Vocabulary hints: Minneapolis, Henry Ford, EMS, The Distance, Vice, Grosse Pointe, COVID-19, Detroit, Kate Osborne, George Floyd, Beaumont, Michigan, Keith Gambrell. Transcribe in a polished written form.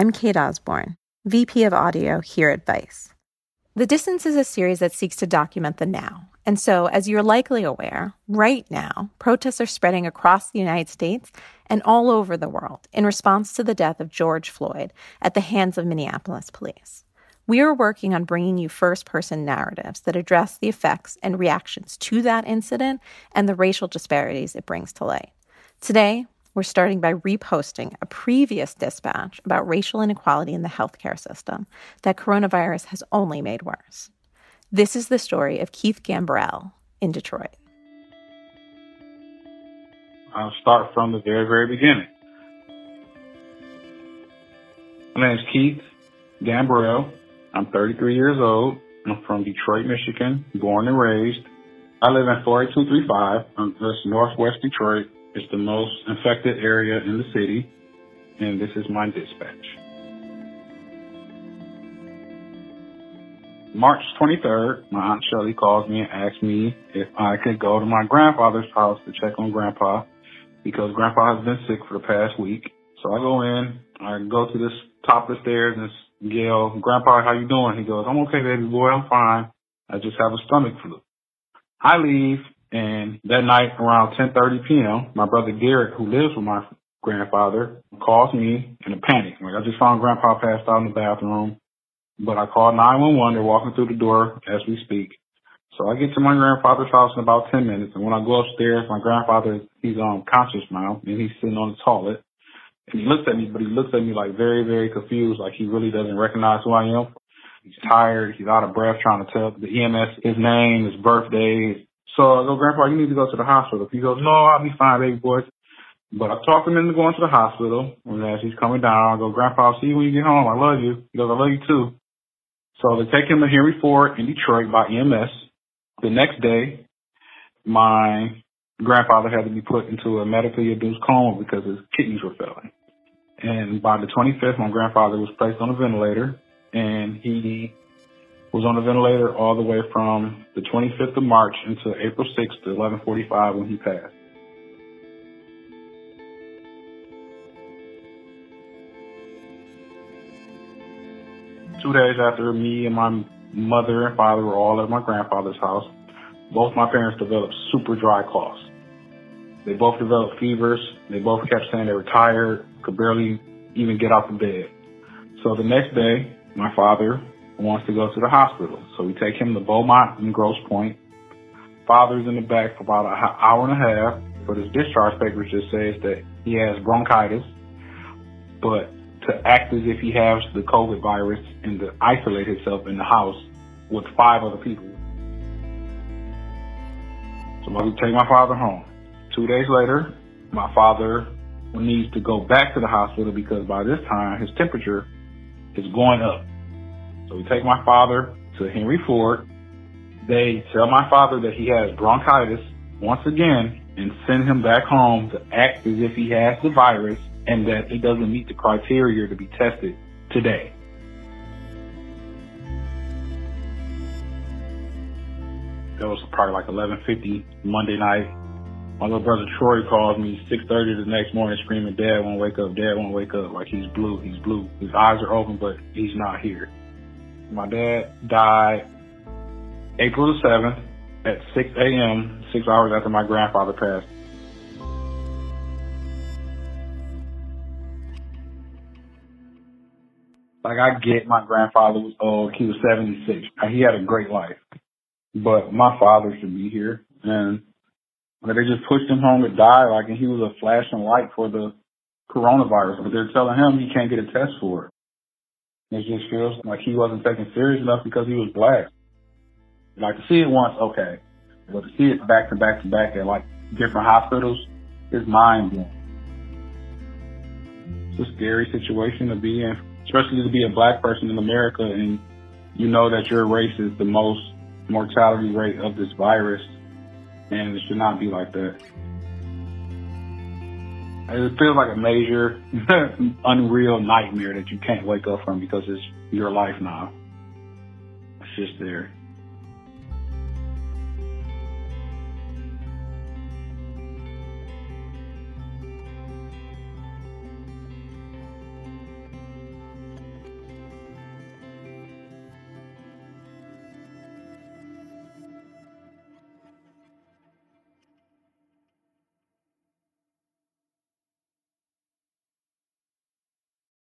I'm Kate Osborne, VP of Audio here at Vice. The Distance is a series that seeks to document the now. And so, as you're likely aware, right now, protests are spreading across the United States and all over the world in response to the death of George Floyd at the hands of Minneapolis police. We are working on bringing you first-person narratives that address the effects and reactions to that incident and the racial disparities it brings to light. Today, we're starting by reposting a previous dispatch about racial inequality in the healthcare system that coronavirus has only made worse. This is the story of Keith Gambrell in Detroit. I'll start from the very, very beginning. My name is Keith Gambrell. I'm 33 years old. I'm from Detroit, Michigan, born and raised. I live in 48235. I'm just northwest Detroit. It's the most infected area in the city, and this is my dispatch. March 23rd, my Aunt Shelley calls me and asks me if I could go to my grandfather's house to check on Grandpa, because Grandpa has been sick for the past week. So I go in, I go to this top of the stairs and yell, "Grandpa, how you doing?" He goes, "I'm okay, baby boy, I'm fine. I just have a stomach flu." I leave. And that night around 10:30 p.m., my brother Derek, who lives with my grandfather, calls me in a panic. Like, I just found Grandpa passed out in the bathroom, but I called 911. They're walking through the door as we speak. So I get to my grandfather's house in about 10 minutes. And when I go upstairs, my grandfather, he's conscious now, and he's sitting on the toilet. And he looks at me, but he looks at me like very, very confused, like he really doesn't recognize who I am. He's tired. He's out of breath, trying to tell the EMS his name, his birthday. So I go, "Grandpa, you need to go to the hospital." He goes, "No, I'll be fine, baby boy." But I talked him into going to the hospital. And as he's coming down, I go, "Grandpa, I'll see you when you get home. I love you." He goes, "I love you too." So they take him to Henry Ford in Detroit by EMS. The next day, my grandfather had to be put into a medically induced coma because his kidneys were failing. And by the 25th, my grandfather was placed on a ventilator, and he was on the ventilator all the way from the 25th of March until April 6th to 11:45 when he passed. Two days after, me and my mother and father were all at my grandfather's house. Both my parents developed super dry coughs. They both developed fevers. They both kept saying they were tired, could barely even get out of bed. So the next day, my father wants to go to the hospital. So we take him to Beaumont in Grosse Pointe. Father's in the back for about an hour and a half, but his discharge paper just says that he has bronchitis, but to act as if he has the COVID virus and to isolate himself in the house with 5 other people. So we take my father home. 2 days later, my father needs to go back to the hospital because by this time his temperature is going up. So we take my father to Henry Ford. They tell my father that he has bronchitis once again and send him back home to act as if he has the virus and that he doesn't meet the criteria to be tested today. That was probably like 11:50 Monday night. My little brother Troy calls me 6:30 the next morning screaming, "Dad won't wake up, Dad won't wake up." Like, he's blue, he's blue. His eyes are open, but he's not here. My dad died April the 7th at 6 a.m., 6 hours after my grandfather passed. Like, I get my grandfather was old. He was 76. He had a great life. But my father should be here. And they just pushed him home to die, like, and he was a flashing light for the coronavirus. But they're telling him he can't get a test for it. It just feels like he wasn't taken serious enough because he was black. Like, to see it once, okay. But to see it back to back to back at, like, different hospitals is mind-blowing. it's a scary situation to be in, especially to be a black person in America, and you know that your race is the most mortality rate of this virus, and it should not be like that. It feels like a major, unreal nightmare that you can't wake up from because it's your life now. It's just there.